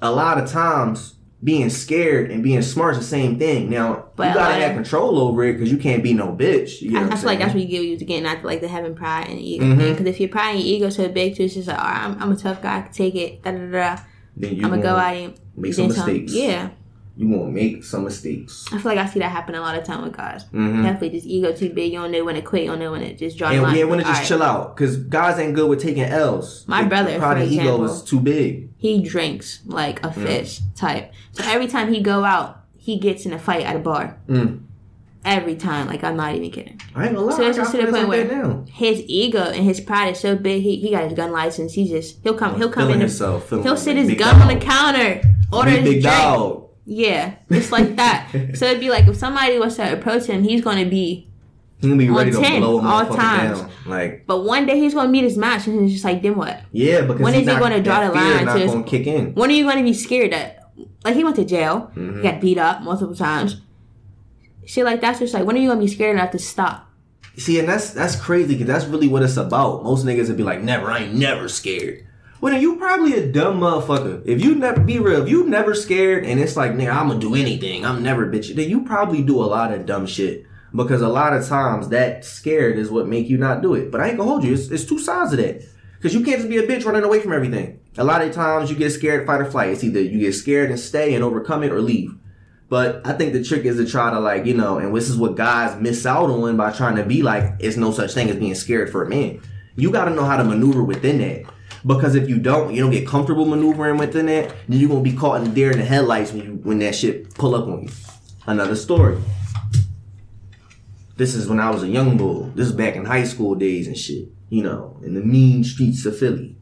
a lot of times, being scared and being smart is the same thing. Now, but you got to have control over it because you can't be no bitch. You know I feel like that's what you get with, again, not like the having pride and ego. Because if your pride and your ego so big, too, it's just like, all right, I'm a tough guy. I can take it. Then you're going to go out and make some mistakes. You won't make some mistakes. I feel like I see that happen a lot of time with guys. Definitely just ego too big. You don't know when to quit. You don't know when to just draw the line. Yeah, when to just chill out. Because guys ain't good with taking L's. My brother, for example. Ego is too big. He drinks like a fish type. So every time he go out, he gets in a fight at a bar. Every time. Like, I'm not even kidding. I ain't gonna lie. So it's just to the point where his ego and his pride is so big. He got his gun license. He'll come in. He'll sit his gun on the counter. Order his drink. Big dog. Yeah, it's like that. So it'd be like if somebody was to approach him, he's gonna be ready to blow him all times. Down. Like, but one day he's gonna meet his match, and he's just like, then what? Yeah, because when is he gonna draw the line? Not gonna kick in. When are you gonna be scared that? Like he went to jail, he got beat up multiple times, shit like that's just like when are you gonna be scared enough to stop? See, and that's crazy because that's really what it's about. Most niggas would be like, never, I ain't never scared. Well, then you probably a dumb motherfucker. If you never scared and it's like, nigga, I'm gonna do anything. I'm never bitch. Then you probably do a lot of dumb shit because a lot of times that scared is what make you not do it. But I ain't gonna hold you. It's two sides of that. Because you can't just be a bitch running away from everything. A lot of times you get scared, fight or flight. It's either you get scared and stay and overcome it or leave. But I think the trick is to try to like, you know, and this is what guys miss out on by trying to be like, it's no such thing as being scared for a man. You got to know how to maneuver within that. Because if you don't get comfortable maneuvering within that, then you're going to be caught in the deer in the headlights when that shit pull up on you. Another story. This is when I was a young bull. This is back in high school days and shit, you know, in the mean streets of Philly.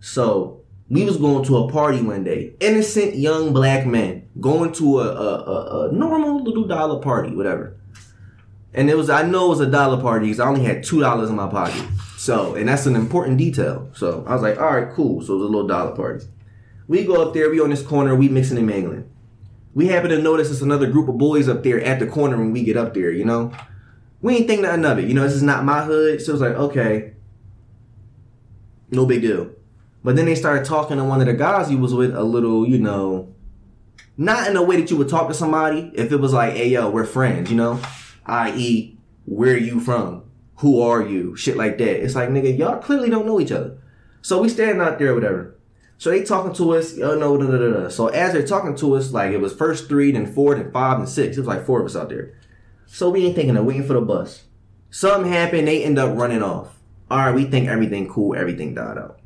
So we was going to a party one day. Innocent young black men going to a normal little dollar party, whatever. And I know it was a dollar party because I only had $2 in my pocket. So, and that's an important detail. So I was like, all right, cool. So it was a little dollar party. We go up there. We on this corner. We mixing and mangling. We happen to notice it's another group of boys up there at the corner when we get up there, you know. We ain't think nothing of it. You know, this is not my hood. So it's like, okay, no big deal. But then they started talking to one of the guys he was with a little, you know, not in a way that you would talk to somebody if it was like, hey, yo, we're friends, you know, i.e., where are you from? Who are you? Shit like that. It's like, nigga, y'all clearly don't know each other. So we standing out there or whatever. So they talking to us. Oh, no, da, da, da, da. So as they're talking to us, like, it was first 3, then 4, then 5, and 6. It was like 4 of us out there. So we ain't thinking of waiting for the bus. Something happened. They end up running off. All right, we think everything cool. Everything died out.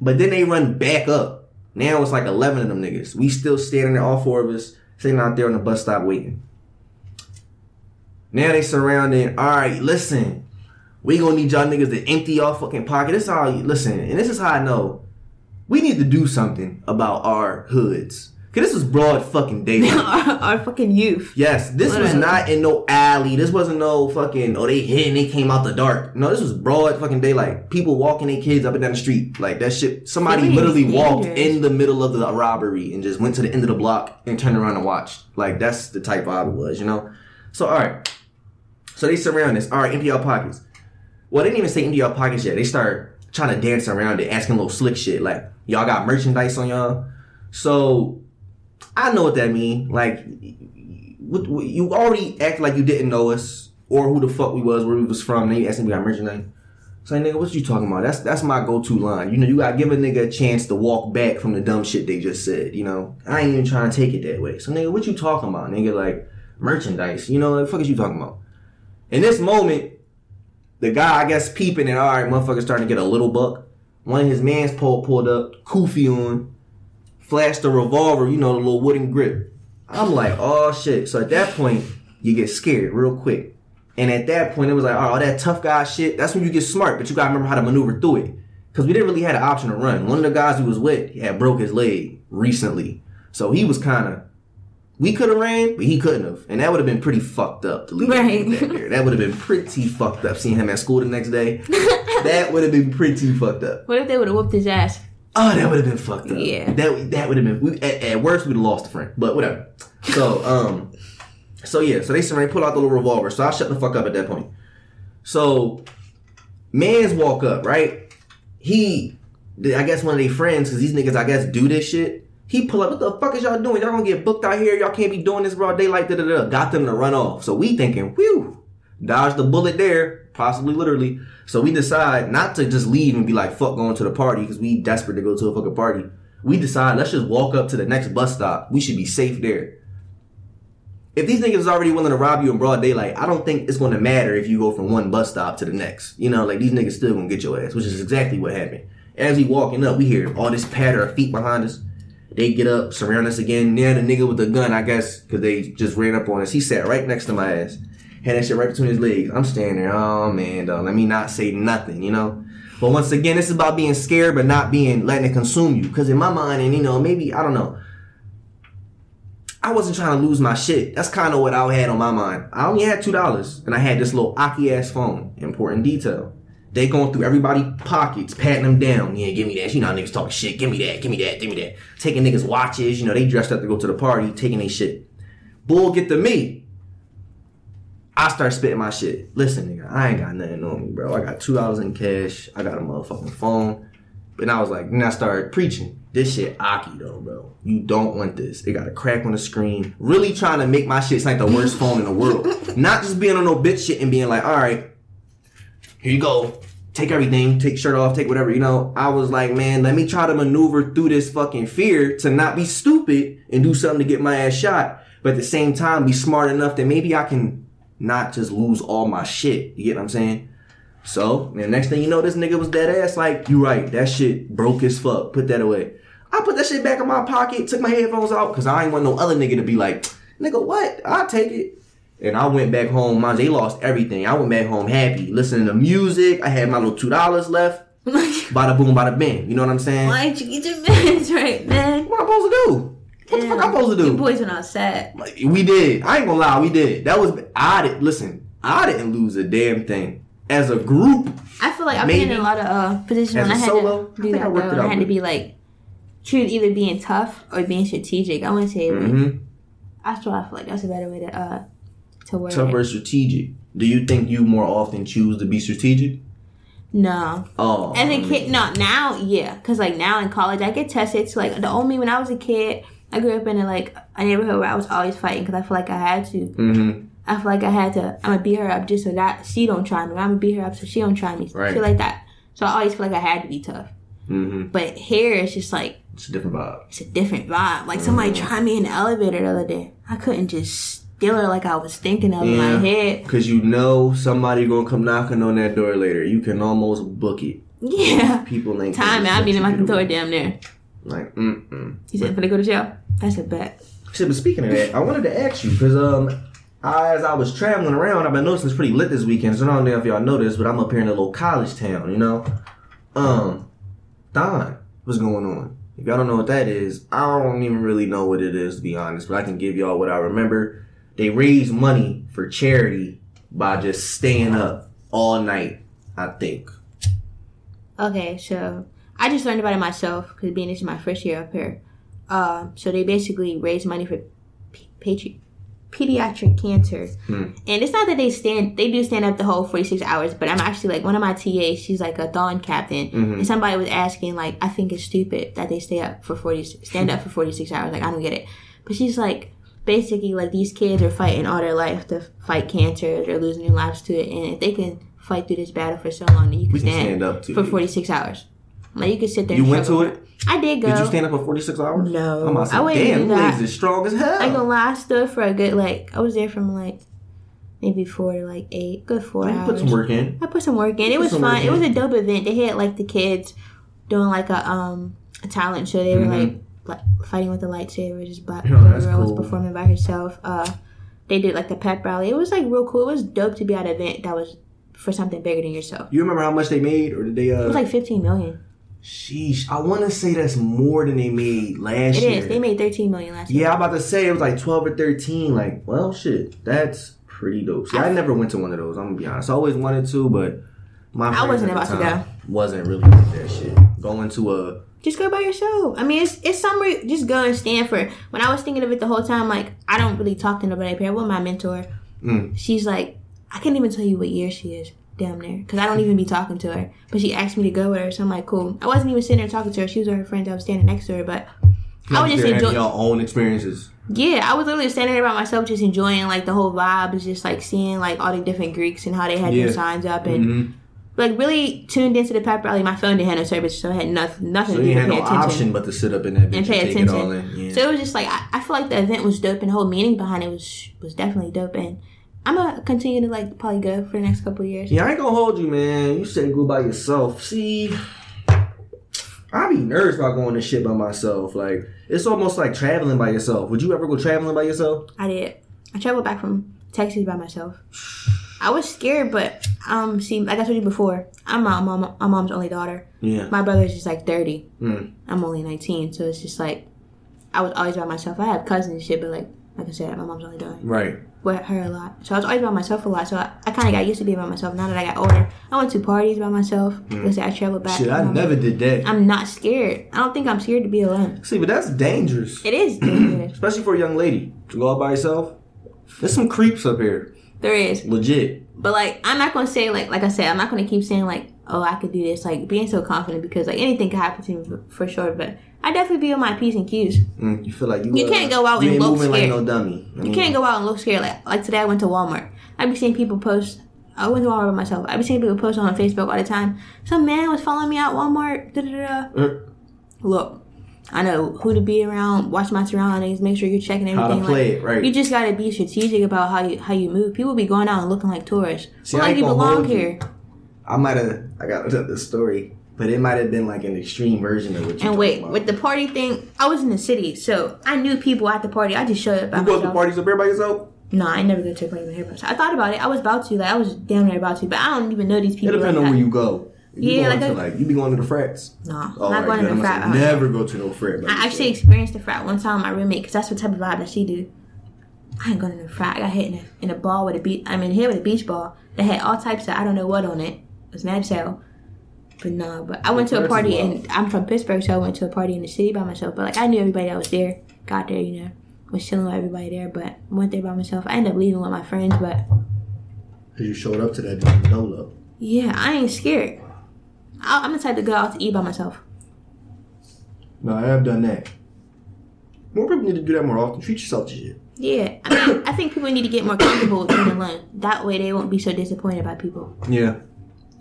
But then they run back up. Now it's like 11 of them niggas. We still standing there, all 4 of us, sitting out there on the bus stop waiting. Now they surrounding. All right, listen. We gonna need y'all niggas to empty y'all fucking pocket. This is how you listen, and this is how I know we need to do something about our hoods. Cause this was broad fucking daylight. our fucking youth. Yes, this literally was not in no alley. This wasn't no fucking they hid and they came out the dark. No, this was broad fucking daylight. People walking their kids up and down the street like that shit. Somebody literally walked in the middle of the robbery and just went to the end of the block and turned around and watched. Like that's the type vibe it was, you know. So all right, so they surround us. All right, empty y'all pockets. Well, they didn't even say into your pockets yet. They start trying to dance around it, asking little slick shit. Like, y'all got merchandise on y'all? So, I know what that mean. Like, you already act like you didn't know us or who the fuck we was, where we was from. They asking if we got merchandise. It's like, nigga, what you talking about? That's my go-to line. You know, you got to give a nigga a chance to walk back from the dumb shit they just said, you know? I ain't even trying to take it that way. So, nigga, what you talking about, nigga? Like, merchandise. You know, what the fuck is you talking about? In this moment, the guy, I guess, peeping and all right, motherfucker's starting to get a little buck. One of his man's pulled up, kufi on, flashed the revolver, you know, the little wooden grip. I'm like, oh, shit. So at that point, you get scared real quick. And at that point, it was like, oh, all that tough guy shit, that's when you get smart, but you got to remember how to maneuver through it. Because we didn't really have an option to run. One of the guys we was with had broke his leg recently. So he was kind of, we could have ran, but he couldn't have. And that would have been pretty fucked up. To leave right. That would have been pretty fucked up. Seeing him at school the next day. That would have been pretty fucked up. What if they would have whooped his ass? Oh, that would have been fucked up. Yeah. That would have been... At worst, we'd have lost a friend. But whatever. So yeah. So they pulled out the little revolver. So I shut the fuck up at that point. So, man's walk up, right? He... I guess one of their friends, because these niggas, I guess, do this shit. He pull up, what the fuck is y'all doing? Y'all gonna get booked out here. Y'all can't be doing this broad daylight. Da, da, da. Got them to run off. So we thinking, whew, dodged the bullet there, possibly literally. So we decide not to just leave and be like, fuck going to the party because we desperate to go to a fucking party. We decide, let's just walk up to the next bus stop. We should be safe there. If these niggas is already willing to rob you in broad daylight, I don't think it's gonna matter if you go from one bus stop to the next. You know, like these niggas still gonna get your ass, which is exactly what happened. As we walking up, we hear all this patter of feet behind us. They get up, surround us again. Now the nigga with the gun, I guess, because they just ran up on us. He sat right next to my ass. Had that shit right between his legs. I'm standing there. Oh, man, dog. Let me not say nothing, you know? But once again, this is about being scared but not letting it consume you. Because in my mind, and, you know, maybe, I don't know. I wasn't trying to lose my shit. That's kind of what I had on my mind. I only had $2, and I had this little Aki-ass phone. Important detail. They going through everybody's pockets, patting them down. Yeah, give me that. You know, niggas talking shit. Give me that. Give me that. Give me that. Taking niggas' watches. You know, they dressed up to go to the party, taking their shit. Bull get to me. I start spitting my shit. Listen, nigga, I ain't got nothing on me, bro. I got $2 in cash. I got a motherfucking phone. And I was like, then I started preaching. This shit Aki, though, bro. You don't want this. It got a crack on the screen. Really trying to make my shit sound like the worst phone in the world. Not just being on no bitch shit and being like, all right, here you go. Take everything. Take shirt off. Take whatever, you know. I was like, man, let me try to maneuver through this fucking fear to not be stupid and do something to get my ass shot. But at the same time, be smart enough that maybe I can not just lose all my shit. You get what I'm saying? So, and next thing you know, this nigga was dead ass like, you right, that shit broke as fuck. Put that away. I put that shit back in my pocket, took my headphones out, because I ain't want no other nigga to be like, nigga, what? I'll take it. And I went back home. Mind you, they lost everything. I went back home happy, listening to music. I had my little $2 left. Bada boom, bada bang. You know what I'm saying? Why didn't you get your bands right, man? What am I supposed to do? What the fuck I'm supposed to do? You boys went outside. We did. I ain't gonna lie, we did. That was, I didn't lose a damn thing. As a group, I feel like I've been in a lot of positions when I had to do that, though. I had to be like, choose either being tough or being strategic. I want to say, like, I feel like that's a better way to work. Tough or strategic. Do you think you more often choose to be strategic? No. Oh. As a kid, not now, yeah. Because, like, now in college, I get tested. So, like, the only when I was a kid, I grew up in, like, a neighborhood where I was always fighting because I feel like I had to. Mm-hmm. I feel like I had to, I'm going to beat her up just so that she don't try me. I'm going to beat her up so she don't try me. Right. Shit like that. So I always feel like I had to be tough. Mm-hmm. But here, it's just like... It's a different vibe. It's a different vibe. Like, somebody tried me in the elevator the other day. I couldn't just steal her like I was thinking of in my head. Because you know somebody going to come knocking on that door later. You can almost book it. Yeah. People ain't... Time out. I'll be in my door down there. Like, You said, finna go to jail? That's a bet. Shit, but speaking of that, I wanted to ask you, because, as I was traveling around, I've been noticing it's pretty lit this weekend. So I don't know if y'all noticed, but I'm up here in a little college town, you know? Don, what's going on? If y'all don't know what that is, I don't even really know what it is, to be honest. But I can give y'all what I remember. They raise money for charity by just staying up all night, I think. Okay, so I just learned about it myself, because being this is my first year up here. So they basically raise money for pediatric cancer. And it's not that they do stand up the whole 46 hours, but I'm actually like, one of my TAs, she's like a Dawn captain, and somebody was asking, like, I think it's stupid that they stand up for 46 hours. Like, I don't get it. But she's like, basically, like, these kids are fighting all their life to fight cancer. They're losing their lives to it, and if they can fight through this battle for so long, then you can stand up to for 46 hours. Like, you could sit there. You went to it? I did go. Did you stand up for 46 hours? No. I'm like, damn, legs is strong as hell. I ain't gonna lie, I stood for a good, like, I was there from, like, maybe 4 to, like, 8. Good 4 hours. You put some work in. I put some work in. It was fun. It was a dope event. They had, like, the kids doing, like, a talent show. They were, like, fighting with the lightsaber. Just black girl was performing by herself. They did, like, the pep rally. It was, like, real cool. It was dope to be at an event that was for something bigger than yourself. You remember how much they made? Or did they, It was, like, $15 million. Sheesh, I want to say that's more than they made last year. It is. They made $13 million last year. Yeah, I'm about to say it was like 12 or 13. Like, well, shit, that's pretty dope. See, I never went to one of those, I'm going to be honest. I always wanted to, but my friend wasn't really with that shit. Going to a... Just go by yourself. I mean, it's somewhere, just go and stand for it. When I was thinking of it the whole time, like, I don't really talk to nobody up here. Well, my mentor, she's like, I can't even tell you what year she is. Down there, because I don't even be talking to her, but she asked me to go with her, so I'm like, cool. I wasn't even sitting there talking to her. She was with her friends. I was standing next to her, but I was just enjoying your own experiences. Yeah, I was literally standing there by myself, just enjoying like the whole vibe, is just like seeing like all the different Greeks and how they had their signs up and like really tuned into the pep rally. My phone didn't have no service, so I had nothing. So to do you had no option but to sit up in that bitch and pay attention. It all in. Yeah. So it was just like I feel like the event was dope and the whole meaning behind it was definitely dope and. I'm going to continue to, like, probably go for the next couple of years. Yeah, I ain't going to hold you, man. You said go by yourself. See, I be nervous about going to shit by myself. Like, it's almost like traveling by yourself. Would you ever go traveling by yourself? I did. I traveled back from Texas by myself. I was scared, but, see, like I told you before, I'm my mom's only daughter. Yeah. My brother's just, like, 30. I'm only 19, so it's just, like, I was always by myself. I have cousins and shit, but, like I said, my mom's only daughter. Right. With her a lot. So I was always by myself a lot. So I kind of got used to being by myself. Now that I got older, I went to parties by myself. Because I traveled back. Shit, I never did that. I'm not scared. I don't think I'm scared to be alone. See, but that's dangerous. It is dangerous. Especially for a young lady. To go out by yourself. There's some creeps up here. There is. Legit. But, like, I'm not going to say, like I said, I'm not going to keep saying, like, oh, I could do this. Like, being so confident because, like, anything could happen to me for sure. But I definitely be on my P's and Q's. You feel like you can't go out and look scared. Like no dummy. I mean, you can't go out and look scared. Like today I went to Walmart. I be seeing people post. I went to Walmart by myself. I be seeing people post on Facebook all the time. Some man was following me out Walmart. Look. I know who to be around, watch my surroundings, make sure you're checking everything. How to play it, right. You just got to be strategic about how you move. People be going out and looking like tourists. See, like you belong here. I got another story, but it might have been like an extreme version of what you're talking about. With the party thing, I was in the city, so I knew people at the party. I just showed up by myself. You go to parties up here by yourself? No, I never go to a party by myself. I thought about it. I was about to. I was damn near about to, but I don't even know these people. It depends on where you go. You be going to the frats. No, oh, not going to the frat. Like, never go to no frat. I actually experienced the frat one time with my roommate because that's what type of vibe that she do. I ain't going to the frat. I got hit in a ball with a beach. I'm in here with a beach ball that had all types of I don't know what on it. It was mad sale. But no, but I went to a party and I'm from Pittsburgh, so I went to a party in the city by myself. But like I knew everybody that was there. Got there, you know, was chilling with everybody there. But went there by myself. I ended up leaving with my friends, but because you showed up to that damn dolo. Yeah, I ain't scared. I'm the type to go out to eat by myself. No, I have done that. More people need to do that more often. Treat yourself to shit. Yeah. I mean, I think people need to get more comfortable with being alone. That way they won't be so disappointed by people. Yeah.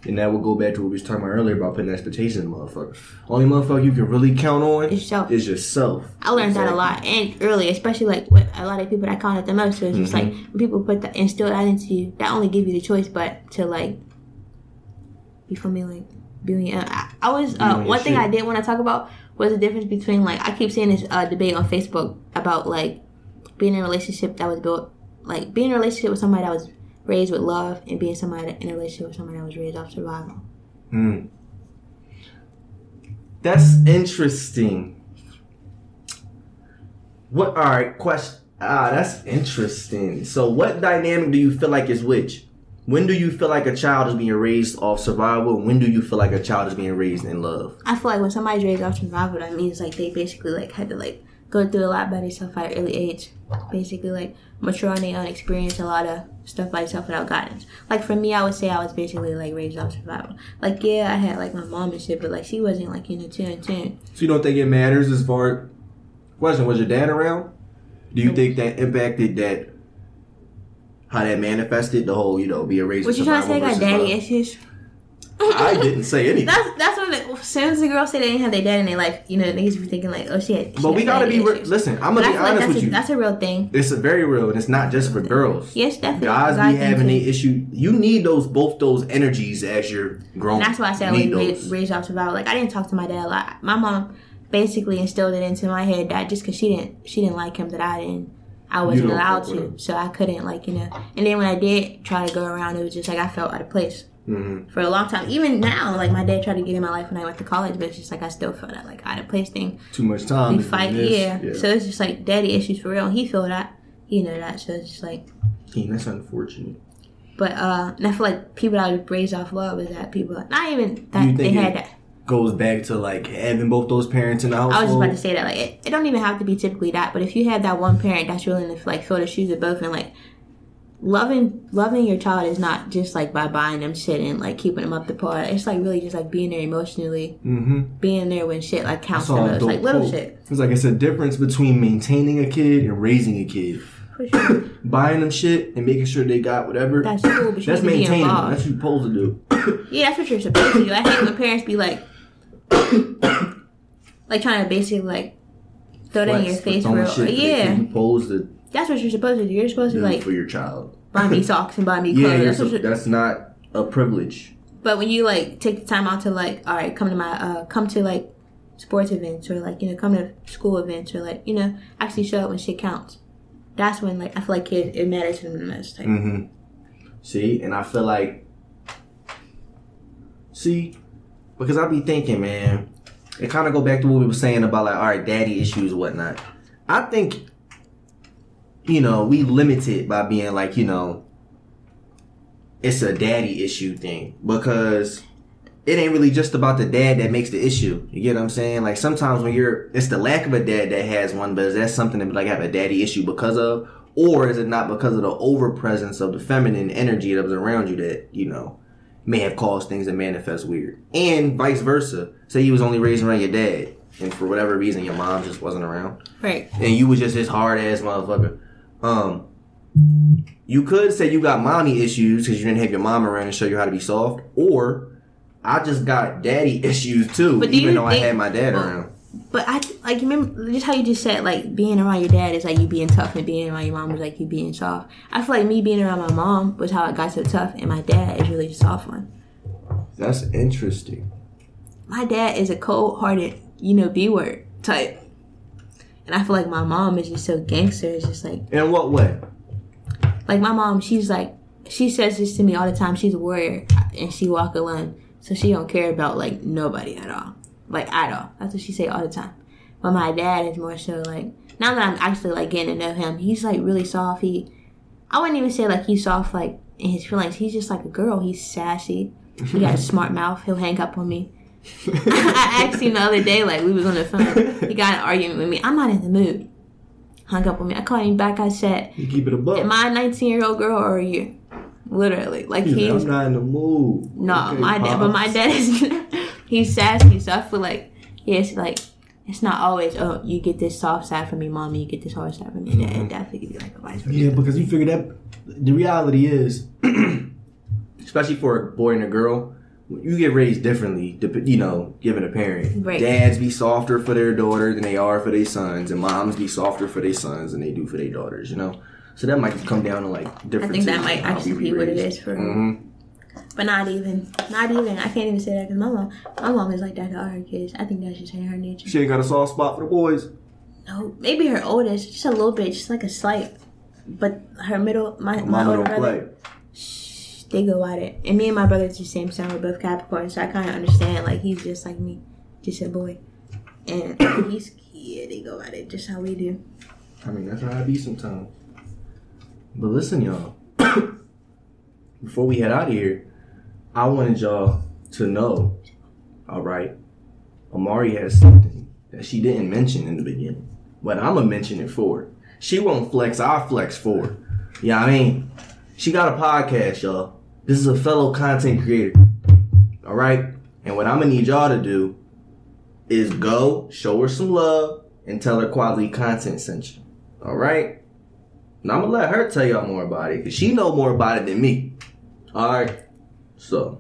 And that will go back to what we was talking about earlier about putting expectations in motherfuckers. Only motherfucker you can really count on is yourself. I learned that a lot. And early, especially like with a lot of people that count it the most. So it's just like when people put that instill that into you, that only give you the choice but to like be familiar. I was one thing I did want to talk about was the difference between like I keep seeing this debate on Facebook about like being in a relationship that was built like being in a relationship with somebody that was raised with love and being somebody in a relationship with somebody that was raised off survival. That's interesting. All right, question. That's interesting. So, what dynamic do you feel like is which? When do you feel like a child is being raised off survival? When do you feel like a child is being raised in love? I feel like when somebody's raised off survival, that means like they basically like had to like go through a lot by themselves at an early age. Basically like mature on their own, experience a lot of stuff by themselves without guidance. Like for me, I would say I was basically like raised off survival. Like yeah, I had like my mom and shit, but like she wasn't like in the tune. So you don't think it matters as far? Question: was your dad around? Do you think that impacted that? How that manifested the whole, you know, be a raised. What you trying to say? Got daddy issues? I didn't say anything. That's what. As soon as the girls say they didn't have their dad in their life, you know, niggas be thinking like, oh shit. But we gotta be. Listen, I'm gonna be honest with you. That's a real thing. It's a very real, and it's not just for girls. Yes, definitely. Guys be having the issue. You need both those energies as you're grown. And that's why I said I was raised off survival. Like I didn't talk to my dad a lot. My mom basically instilled it into my head that just because she didn't like him that I didn't. I wasn't allowed to, so I couldn't, like, you know. And then when I did try to go around, it was just, like, I felt out of place for a long time. Even now, like, my dad tried to get in my life when I went to college, but it's just, like, I still felt that, like, out of place thing. Too much time. We fight, yeah. So it's just, like, daddy issues for real. And he feel that, you know that, so it's just, like. Dang, that's unfortunate. But, and I feel like people that was raised off love is that people, not even that they had that. Goes back to like having both those parents in the household. I was just about to say that like it don't even have to be typically that, but if you have that one parent that's willing to like fill the shoes of both and like loving your child is not just like by buying them shit and like keeping them up the par. It's like really just like being there emotionally, being there when shit like counts the most, like little shit. It's like it's a difference between maintaining a kid and raising a kid. For sure. Buying them shit and making sure they got whatever. That's cool, but that's maintaining. That's what you're supposed to do. Yeah, that's what you're supposed to do. I hate when parents be like. Like trying to basically like throw that in your face, bro. Yeah, that's what you're supposed to do. You're supposed to like for your child buy me socks and buy me clothes. Yeah, that's not a privilege. But when you like take the time out to like, all right, come to like sports events or like you know come to school events or like you know actually show up when shit counts. That's when like I feel like kids it matters to them the most. Like. See, and I feel like because I be thinking, man, it kind of go back to what we were saying about, like, all right, daddy issues and whatnot. I think, you know, we limited by being, like, you know, it's a daddy issue thing. Because it ain't really just about the dad that makes the issue. You get what I'm saying? Like, sometimes it's the lack of a dad that has one, but is that something that, like, I have a daddy issue because of? Or is it not because of the overpresence of the feminine energy that was around you that, you know, may have caused things that manifest weird? And vice versa. Say you was only raised around your dad, and for whatever reason your mom just wasn't around. Right. And you was just this hard-ass motherfucker. You could say you got mommy issues because you didn't have your mom around and show you how to be soft. Or I just got daddy issues too, even though I had my dad around. But I, like, remember just how you just said, like, being around your dad is like you being tough, and being around your mom was like you being soft. I feel like me being around my mom was how I got so tough, and my dad is really the soft one. That's interesting. My dad is a cold-hearted, you know, B-word type. And I feel like my mom is just so gangster. It's just like... In what way? Like, my mom, she's like... She says this to me all the time. She's a warrior, and she walk alone. So she don't care about, like, nobody at all. Like, at all. That's what she say all the time. But my dad is more so, like... Now that I'm actually, like, getting to know him, he's, like, really soft. He... I wouldn't even say, like, he's soft, like, in his feelings. He's just like a girl. He's sassy. He got a smart mouth. He'll hang up on me. I asked him the other day, like, we was on the phone. He got in an argument with me. I'm not in the mood. Hung up on me. I called him back. I said, "You keep it above. Am I a 19-year-old girl or are you?" Literally, like, he's not in the mood. No, okay, my dad, but my dad is. He's sassy, so I feel like, yeah, it's like, it's not always, oh, you get this soft side from your mom and you get this hard side from your dad. Mm-hmm. That could be like a vice versa. Yeah, because you figure that the reality is, especially for a boy and a girl. You get raised differently, you know, given a parent. Right. Dads be softer for their daughter than they are for their sons, and moms be softer for their sons than they do for their daughters, you know? So that might just come down to, like, differences. I think that might actually be what it is for mm-hmm. But not even. Not even. I can't even say that because my mom is like that to all her kids. I think that's just in her nature. She ain't got a soft spot for the boys. No. Maybe her oldest. Just a little bit. Just like a slight. But her middle, my older brother... They go at it. And me and my brother's the same sign. We're both Capricorn, so I kind of understand. Like, he's just like me. Just a boy. And he's kid. They go at it just how we do. I mean, that's how I be sometimes. But listen, y'all. Before we head out of here, I wanted y'all to know, all right, Amari has something that she didn't mention in the beginning. But I'm going to mention it for her. She won't flex. I'll flex for her. You know what I mean? She got a podcast, y'all. This is a fellow content creator, all right? And what I'm going to need y'all to do is go show her some love and tell her Quality Content sent you, all right? And I'm going to let her tell y'all more about it because she know more about it than me, all right? So.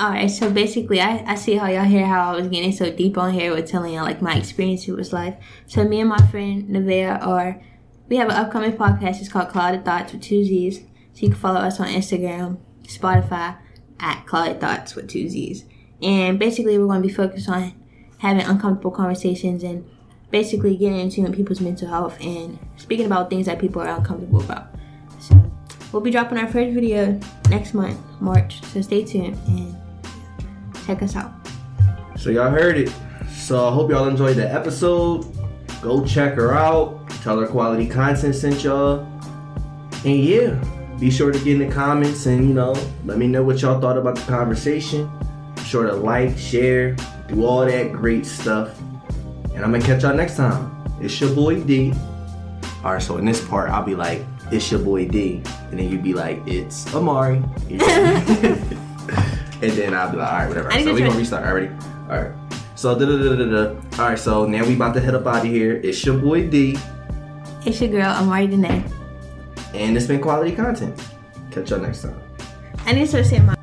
All right, so basically, I see how y'all hear how I was getting so deep on here with telling y'all, like, my experience with life. So me and my friend Nevaeh we have an upcoming podcast. It's called Clouded Thoughts with Two Z's. So you can follow us on Instagram, Spotify, at Clouded Thoughts with Two Z's. And basically, we're going to be focused on having uncomfortable conversations and basically getting into people's mental health and speaking about things that people are uncomfortable about. So we'll be dropping our first video next month, March. So stay tuned and check us out. So y'all heard it. So I hope y'all enjoyed the episode. Go check her out. Tell her Quality Content sent y'all. And yeah. Be sure to get in the comments and, you know, let me know what y'all thought about the conversation. Be sure to like, share, do all that great stuff. And I'm going to catch y'all next time. It's your boy D. All right, so in this part, I'll be like, it's your boy D. And then you'd be like, it's Amari. And then I'll be like, all right, whatever. So we're going to restart already. All right. So, All right, so now we about to head up out of here. It's your boy D. It's your girl, Amari Danae. And it's been Quality Content. Catch y'all next time. I need to say my...